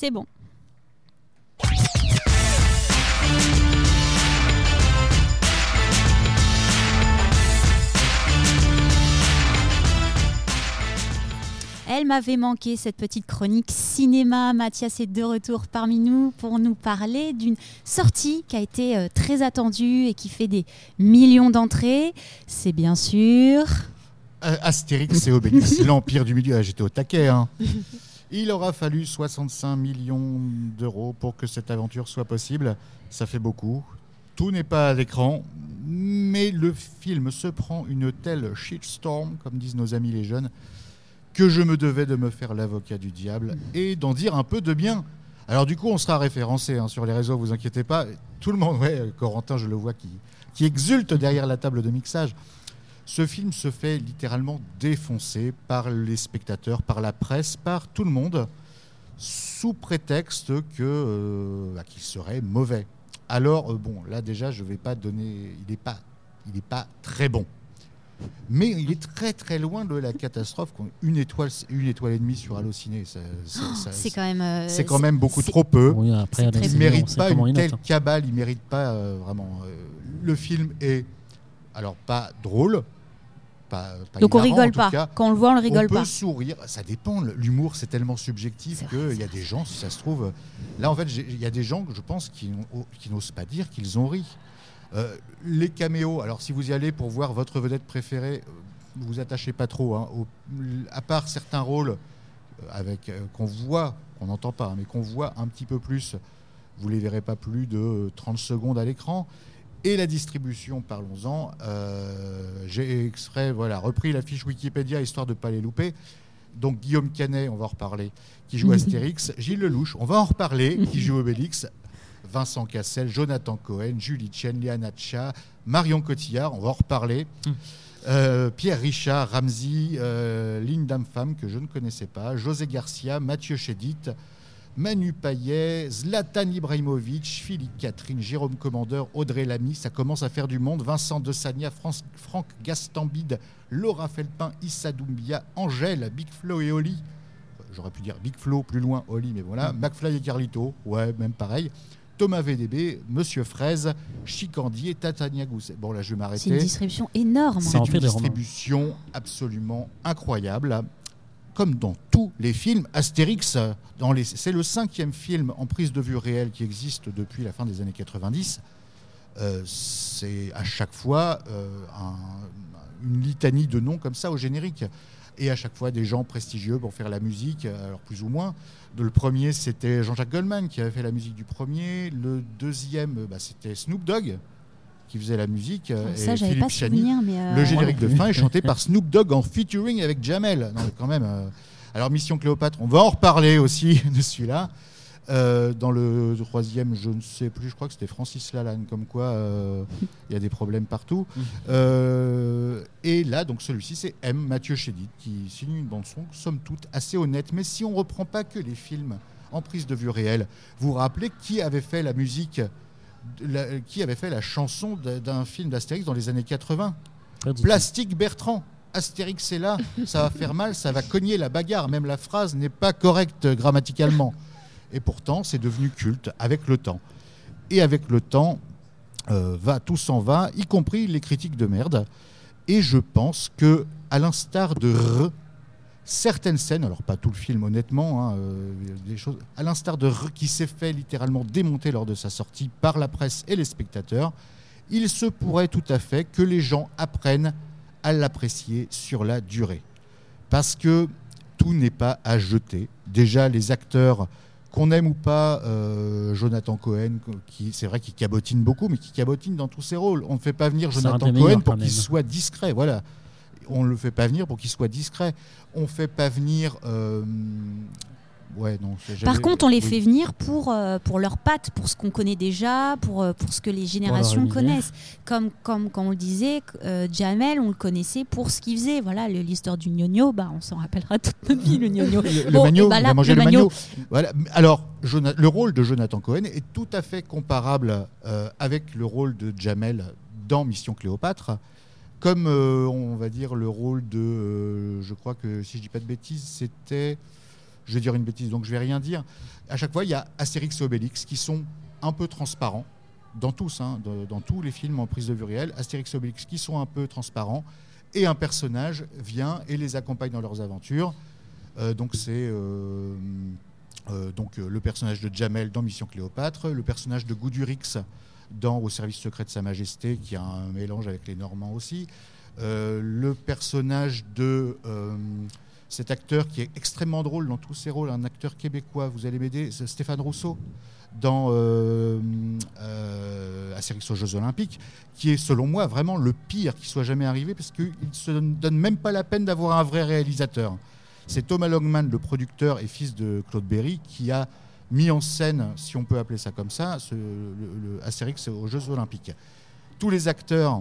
C'est bon. Elle m'avait manqué, cette petite chronique cinéma. Mathias est de retour parmi nous pour nous parler d'une sortie qui a été très attendue et qui fait des millions d'entrées. C'est bien sûr... Astérix et Obélix, l'Empire du Milieu. Ah, j'étais au taquet. Hein. Il aura fallu 65 millions d'euros pour que cette aventure soit possible. Ça fait beaucoup. Tout n'est pas à l'écran, mais le film se prend une telle shitstorm, comme disent nos amis les jeunes, que je me devais de me faire l'avocat du diable et d'en dire un peu de bien. Alors du coup, on sera référencé sur les réseaux, vous inquiétez pas. Tout le monde, ouais, Corentin, je le vois, qui exulte derrière la table de mixage. Ce film se fait littéralement défoncer par les spectateurs, par la presse, par tout le monde, sous prétexte qu'il serait mauvais. Alors, bon, là déjà, je ne vais pas donner... Il n'est pas très bon. Mais il est très très loin de la catastrophe. Une étoile et demie sur Allociné, c'est quand même beaucoup trop peu. Oui, après, il ne mérite pas une telle cabale, il ne mérite pas vraiment. Le film est alors pas drôle, pas donc hilarant, on rigole pas. Cas. Quand on le voit, on ne rigole pas. On peut sourire, ça dépend. L'humour, c'est tellement subjectif qu'il y a des gens, si ça se trouve... Là, en fait, il y a des gens, je pense, qui n'osent pas dire qu'ils ont ri. Les caméos, alors si vous y allez pour voir votre vedette préférée, ne vous attachez pas trop, hein, à part certains rôles avec, qu'on voit, qu'on n'entend pas, hein, mais qu'on voit un petit peu plus, vous ne les verrez pas plus de 30 secondes à l'écran. Et la distribution, parlons-en, j'ai repris la fiche Wikipédia histoire de ne pas les louper. Donc Guillaume Canet, on va en reparler, qui joue Astérix, Gilles Lellouche, on va en reparler, qui joue Obélix, Vincent Cassel, Jonathan Cohen, Julie Chen, Léa Natcha, Marion Cotillard, on va en reparler, Pierre Richard, Ramzy, Linda Hardy, que je ne connaissais pas, José Garcia, Mathieu Chedid, Manu Payet, Zlatan Ibrahimovic, Philippe Catherine, Jérôme Commandeur, Audrey Lamy, ça commence à faire du monde, Vincent De Sagna, Franck Gastambide, Laura Felpin, Issa Doumbia, Angèle, Big Flo et Oli, j'aurais pu dire Big Flo, plus loin Oli, mais voilà, McFly et Carlito, ouais, même pareil, Thomas VDB, Monsieur Fraise, Chicandier, Tatania Gousset. Bon, là, je vais m'arrêter. C'est une distribution énorme. C'est une distribution absolument incroyable. Comme dans tous les films, Astérix, c'est le 5e film en prise de vue réelle qui existe depuis la fin des années 90. C'est à chaque fois une litanie de noms comme ça au générique. Et à chaque fois, des gens prestigieux pour faire la musique, alors plus ou moins. Le premier, c'était Jean-Jacques Goldman qui avait fait la musique du premier. Le deuxième, c'était Snoop Dogg qui faisait la musique. Ça, et Philippe pas Chani. Souvenir, mais le générique de fin est chanté par Snoop Dogg en featuring avec Jamel. Non, mais quand même. Alors, Mission Cléopâtre, on va en reparler aussi de celui-là. Dans le troisième, je ne sais plus, je crois que c'était Francis Lalanne, comme quoi il y a des problèmes partout. Et là, donc celui-ci, c'est M, Mathieu Chedid, qui signe une bande-son, somme toute, assez honnête. Mais si on ne reprend pas que les films en prise de vue réelle, vous vous rappelez qui avait fait la musique, qui avait fait la chanson d'un film d'Astérix dans les années 80 ? Plastique Bertrand. Astérix est là, ça va faire mal, ça va cogner la bagarre. Même la phrase n'est pas correcte grammaticalement. Et pourtant, c'est devenu culte avec le temps. Et avec le temps, tout s'en va, y compris les critiques de merde. Et je pense que, à l'instar de certaines scènes, alors pas tout le film honnêtement, à l'instar de qui s'est fait littéralement démonter lors de sa sortie par la presse et les spectateurs, il se pourrait tout à fait que les gens apprennent à l'apprécier sur la durée. Parce que tout n'est pas à jeter. Déjà, les acteurs... qu'on aime ou pas, Jonathan Cohen, c'est vrai qu'il cabotine beaucoup, mais qui cabotine dans tous ses rôles. On ne fait pas venir Jonathan Cohen pour qu'il soit discret. Voilà. On ne le fait pas venir pour qu'il soit discret. On ne fait pas venir... Ouais, non, par contre, on les fait venir pour leurs pattes, pour ce qu'on connaît déjà, pour ce que les générations connaissent. Comme quand on le disait, Jamel, on le connaissait pour ce qu'il faisait. Voilà, l'histoire du gnogno, on s'en rappellera toute notre vie, le gnogno. Le magno, il a mangé le magno. Voilà. Alors, le rôle de Jonathan Cohen est tout à fait comparable avec le rôle de Jamel dans Mission Cléopâtre. Comme, on va dire, le rôle de... je crois que, si je ne dis pas de bêtises, c'était... je vais dire une bêtise, donc je vais rien dire. À chaque fois, il y a Astérix et Obélix qui sont un peu transparents, dans tous, hein, dans tous les films en prise de vue réelle, Astérix et Obélix qui sont un peu transparents, et un personnage vient et les accompagne dans leurs aventures. Donc c'est le personnage de Jamel dans Mission Cléopâtre, le personnage de Goudurix dans Au service secret de Sa Majesté, qui a un mélange avec les Normands aussi, le personnage de cet acteur qui est extrêmement drôle dans tous ses rôles, un acteur québécois, vous allez m'aider, c'est Stéphane Rousseau, dans Astérix aux Jeux Olympiques, qui est selon moi vraiment le pire qui soit jamais arrivé, parce qu'il ne se donne même pas la peine d'avoir un vrai réalisateur. C'est Thomas Langmann, le producteur et fils de Claude Berry, qui a mis en scène, si on peut appeler ça comme ça, le Astérix aux Jeux Olympiques. Tous les acteurs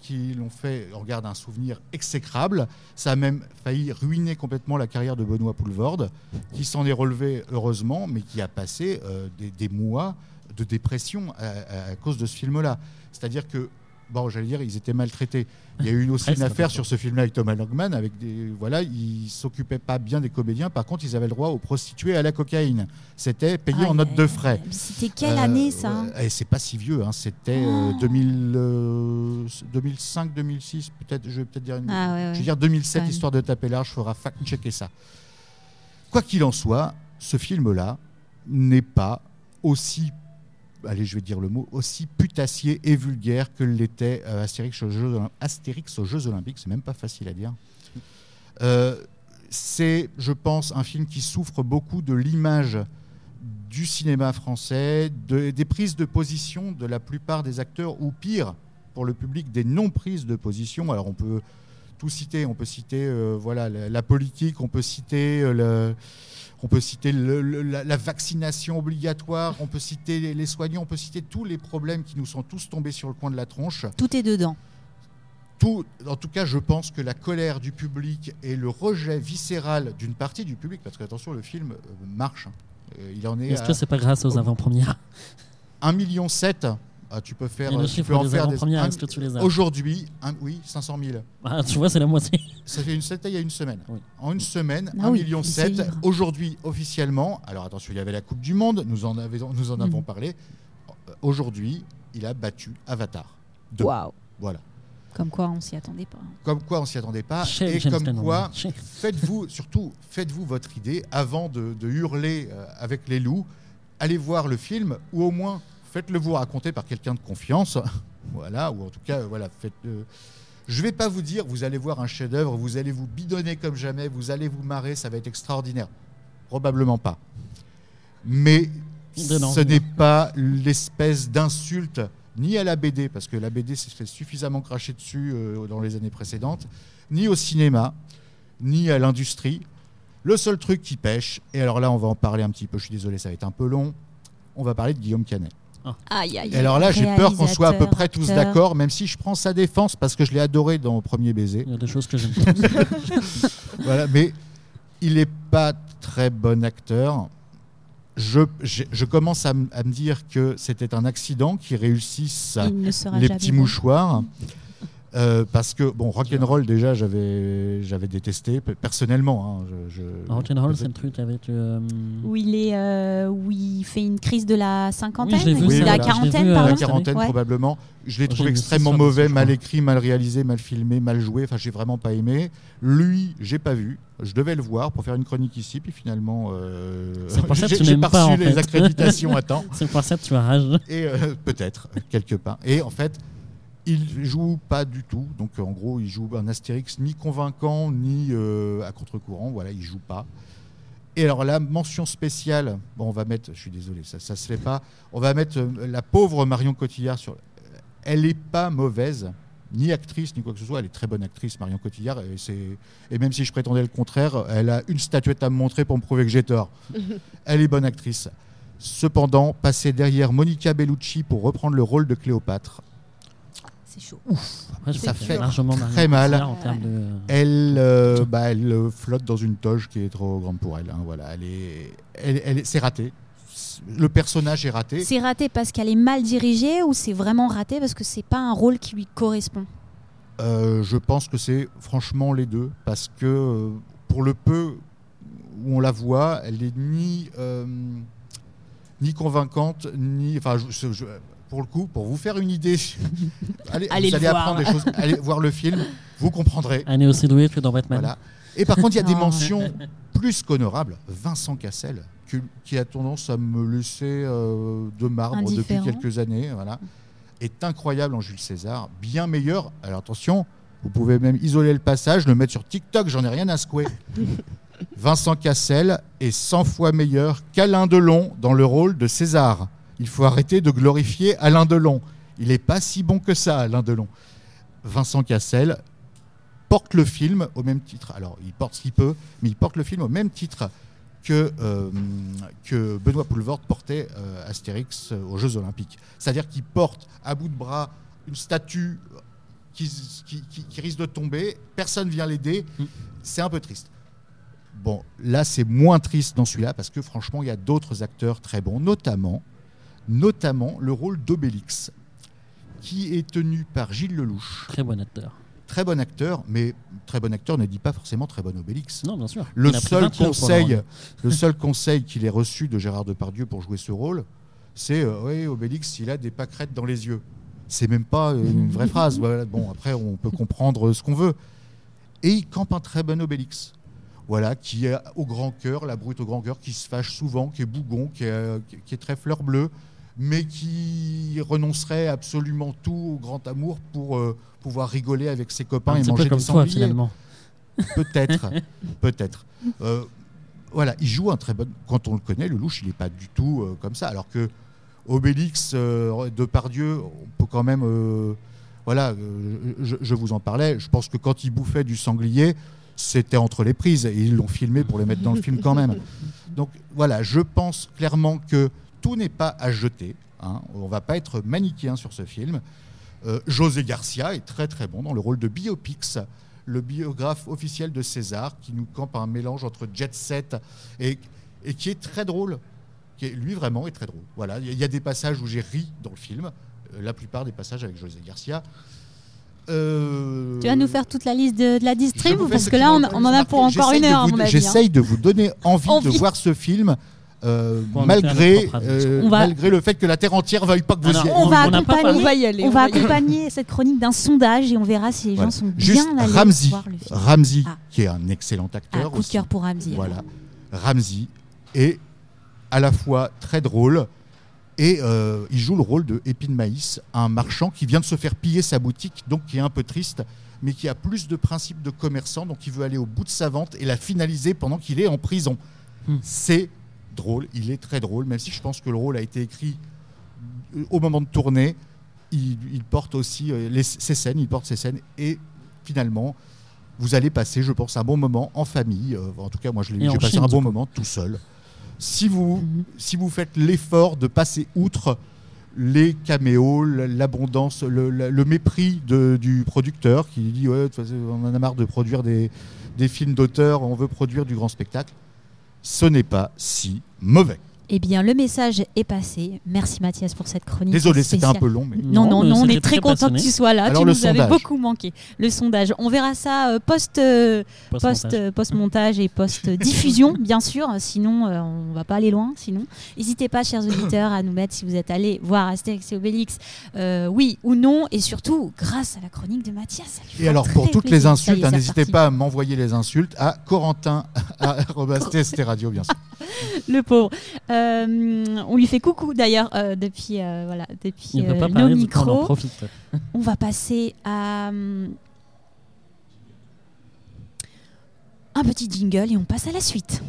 qui l'ont fait en gardent un souvenir exécrable. Ça a même failli ruiner complètement la carrière de Benoît Poelvoorde, qui s'en est relevé heureusement, mais qui a passé des mois de dépression à cause de ce film-là. C'est-à-dire que, bon, j'allais dire, ils étaient maltraités. Il y a eu aussi une affaire sur ce film-là avec Thomas Langmann. Ils ne s'occupaient pas bien des comédiens. Par contre, ils avaient le droit aux prostituées et à la cocaïne. C'était payé en note de frais. C'était quelle année, ça et c'est pas si vieux. Hein. C'était 2005, 2006, peut-être. Je vais peut-être dire je vais dire 2007, histoire de taper large. Il faudra fact-checker ça. Quoi qu'il en soit, ce film-là n'est pas aussi, allez, je vais dire le mot, aussi putassier et vulgaire que l'était Astérix aux Jeux Olympiques. C'est même pas facile à dire. C'est, je pense, un film qui souffre beaucoup de l'image du cinéma français, des prises de position de la plupart des acteurs, ou pire, pour le public, des non-prises de position. Alors, on peut tout citer. On peut citer la politique, on peut citer... On peut citer la vaccination obligatoire, on peut citer les soignants, on peut citer tous les problèmes qui nous sont tous tombés sur le coin de la tronche. Tout est dedans. En tout cas, je pense que la colère du public et le rejet viscéral d'une partie du public, parce que, attention, le film marche. Il en est que c'est pas grâce aux avant-premières 1,7 million. Ah, tu peux en faire des avant-premières, est-ce que tu les as ? Aujourd'hui, 500 000. Ah, tu vois, c'est la moitié. Ça fait une il y a une semaine. Oui. En une semaine, 1,7 million. Aujourd'hui, officiellement, alors attention, il y avait la Coupe du Monde, nous en avons parlé. Aujourd'hui, il a battu Avatar 2. Waouh. Voilà. Comme quoi, on ne s'y attendait pas. Et comme quoi, faites-vous votre idée avant de hurler avec les loups. Allez voir le film, ou au moins... Faites-le vous raconter par quelqu'un de confiance, voilà, ou en tout cas, voilà. Je ne vais pas vous dire, vous allez voir un chef-d'œuvre, vous allez vous bidonner comme jamais, vous allez vous marrer, ça va être extraordinaire. Probablement pas. Mais ce n'est pas l'espèce d'insulte ni à la BD, parce que la BD s'est fait suffisamment cracher dessus dans les années précédentes, ni au cinéma, ni à l'industrie. Le seul truc qui pêche, et alors là, on va en parler un petit peu. Je suis désolé, ça va être un peu long. On va parler de Guillaume Canet. Et alors là, j'ai peur qu'on soit à peu près tous d'accord, même si je prends sa défense parce que je l'ai adoré dans Premier baiser. Il y a des choses que j'aime pas. Voilà, mais il n'est pas très bon acteur. Je commence à me dire que c'était un accident qui réussisse les petits mouchoirs. Parce que, bon, rock'n'roll, déjà, j'avais détesté, personnellement. Hein, rock'n'roll, c'est le truc avec... Où il fait une crise de la cinquantaine, la quarantaine, probablement. Je l'ai trouvé extrêmement mauvais, mal écrit, mal réalisé, mal filmé, mal joué. Enfin, j'ai vraiment pas aimé. Lui, j'ai pas vu. Je devais le voir pour faire une chronique ici, puis finalement, j'ai pas reçu les accréditations à temps. C'est pour ça que tu as rage. Et peut-être, quelque part. Et en fait... Il joue pas du tout, donc en gros il joue un Astérix ni convaincant ni à contre-courant, voilà, il joue pas. Et alors là, mention spéciale, bon on va mettre, je suis désolé, ça se fait pas, on va mettre la pauvre Marion Cotillard sur, elle est pas mauvaise, ni actrice ni quoi que ce soit, elle est très bonne actrice Marion Cotillard, et même si je prétendais le contraire, elle a une statuette à me montrer pour me prouver que j'ai tort, elle est bonne actrice. Cependant, passer derrière Monica Bellucci pour reprendre le rôle de Cléopâtre, c'est chaud. Ouf. Après, ça fait très mal. Elle flotte dans une toge qui est trop grande pour elle. Hein. Voilà, c'est raté. Le personnage est raté. C'est raté parce qu'elle est mal dirigée ou c'est vraiment raté parce que c'est pas un rôle qui lui correspond ? Je pense que c'est franchement les deux, parce que pour le peu où on la voit, elle n'est ni convaincante, ni... Enfin, pour le coup, pour vous faire une idée, allez apprendre des choses, allez voir le film, vous comprendrez. Elle est aussi douée que dans Batman. Voilà. Et par contre, il y a des mentions plus qu'honorables. Vincent Cassel, qui a tendance à me laisser de marbre depuis quelques années, voilà, est incroyable en Jules César, bien meilleur. Alors attention, vous pouvez même isoler le passage, le mettre sur TikTok, j'en ai rien à secouer. Vincent Cassel est 100 fois meilleur qu'Alain Delon dans le rôle de César. Il faut arrêter de glorifier Alain Delon. Il n'est pas si bon que ça, Alain Delon. Vincent Cassel porte le film au même titre. Alors, il porte ce qu'il peut, mais il porte le film au même titre que Benoît Poelvoorde portait Astérix aux Jeux Olympiques. C'est-à-dire qu'il porte à bout de bras une statue qui risque de tomber. Personne vient l'aider. C'est un peu triste. Bon, là, c'est moins triste dans celui-là parce que, franchement, il y a d'autres acteurs très bons, notamment le rôle d'Obélix, qui est tenu par Gilles Lellouche. Très bon acteur. Très bon acteur, mais très bon acteur ne dit pas forcément très bon Obélix. Non, bien sûr. Le seul conseil qu'il ait reçu de Gérard Depardieu pour jouer ce rôle, c'est oui, Obélix, il a des pâquerettes dans les yeux. C'est même pas une vraie phrase. Voilà, bon, après, on peut comprendre ce qu'on veut. Et il campe un très bon Obélix. Voilà, qui est au grand cœur, la brute au grand cœur, qui se fâche souvent, qui est bougon, qui est très fleur bleue, mais qui renoncerait absolument tout au grand amour pour pouvoir rigoler avec ses copains et manger des sangliers. Finalement. Peut-être. Voilà, il joue un très bon... Quand on le connaît, Lelouch, il n'est pas du tout comme ça. Alors que Obélix, Depardieu, on peut quand même... je vous en parlais. Je pense que quand il bouffait du sanglier, c'était entre les prises. Et ils l'ont filmé pour le mettre dans le film quand même. Donc voilà, je pense clairement que tout n'est pas à jeter, hein. On ne va pas être manichéen sur ce film. José Garcia est très très bon dans le rôle de Biopix, le biographe officiel de César, qui nous campe un mélange entre Jet Set et qui est très drôle. Lui vraiment est très drôle. Voilà, il y a des passages où j'ai ri dans le film, la plupart des passages avec José Garcia. Tu vas nous faire toute la liste de la distrib parce que là on en a pour encore une heure. J'essaye de vous donner envie de voir ce film. Malgré le fait que la Terre entière ne veuille pas que vous y ayez. On va accompagner cette chronique d'un sondage et on verra si les gens sont bien allés voir le film. Ramzy, qui est un excellent acteur. Coup de cœur pour Ramzy. Voilà. Ramzy est à la fois très drôle et il joue le rôle de Épine Maïs, un marchand qui vient de se faire piller sa boutique, donc qui est un peu triste, mais qui a plus de principes de commerçant, donc il veut aller au bout de sa vente et la finaliser pendant qu'il est en prison. C'est drôle, il est très drôle, même si je pense que le rôle a été écrit au moment de tourner. Il porte aussi ses scènes et finalement vous allez passer, je pense, un bon moment en famille. En tout cas moi j'ai passé un bon moment tout seul. Si vous faites l'effort de passer outre les caméos, l'abondance, le mépris du producteur qui dit ouais, on en a marre de produire des films d'auteur, on veut produire du grand spectacle. Ce n'est pas si mauvais. Eh bien, le message est passé. Merci Mathias pour cette chronique. Désolé, spéciale. C'était un peu long. Mais... Non, on est très content que tu sois là. Alors, tu nous avais beaucoup manqué. Le sondage, on verra ça post-montage et post-diffusion, bien sûr. Sinon, on ne va pas aller loin. Sinon, n'hésitez pas, chers auditeurs, à nous mettre si vous êtes allés voir Astérix et Obélix, oui ou non. Et surtout, grâce à la chronique de Mathias. Et alors, pour toutes les insultes, n'hésitez pas à m'envoyer les insultes à corentin@tstradio, bien sûr. Le pauvre. On lui fait coucou d'ailleurs depuis nos micros. On va passer à un petit jingle et on passe à la suite.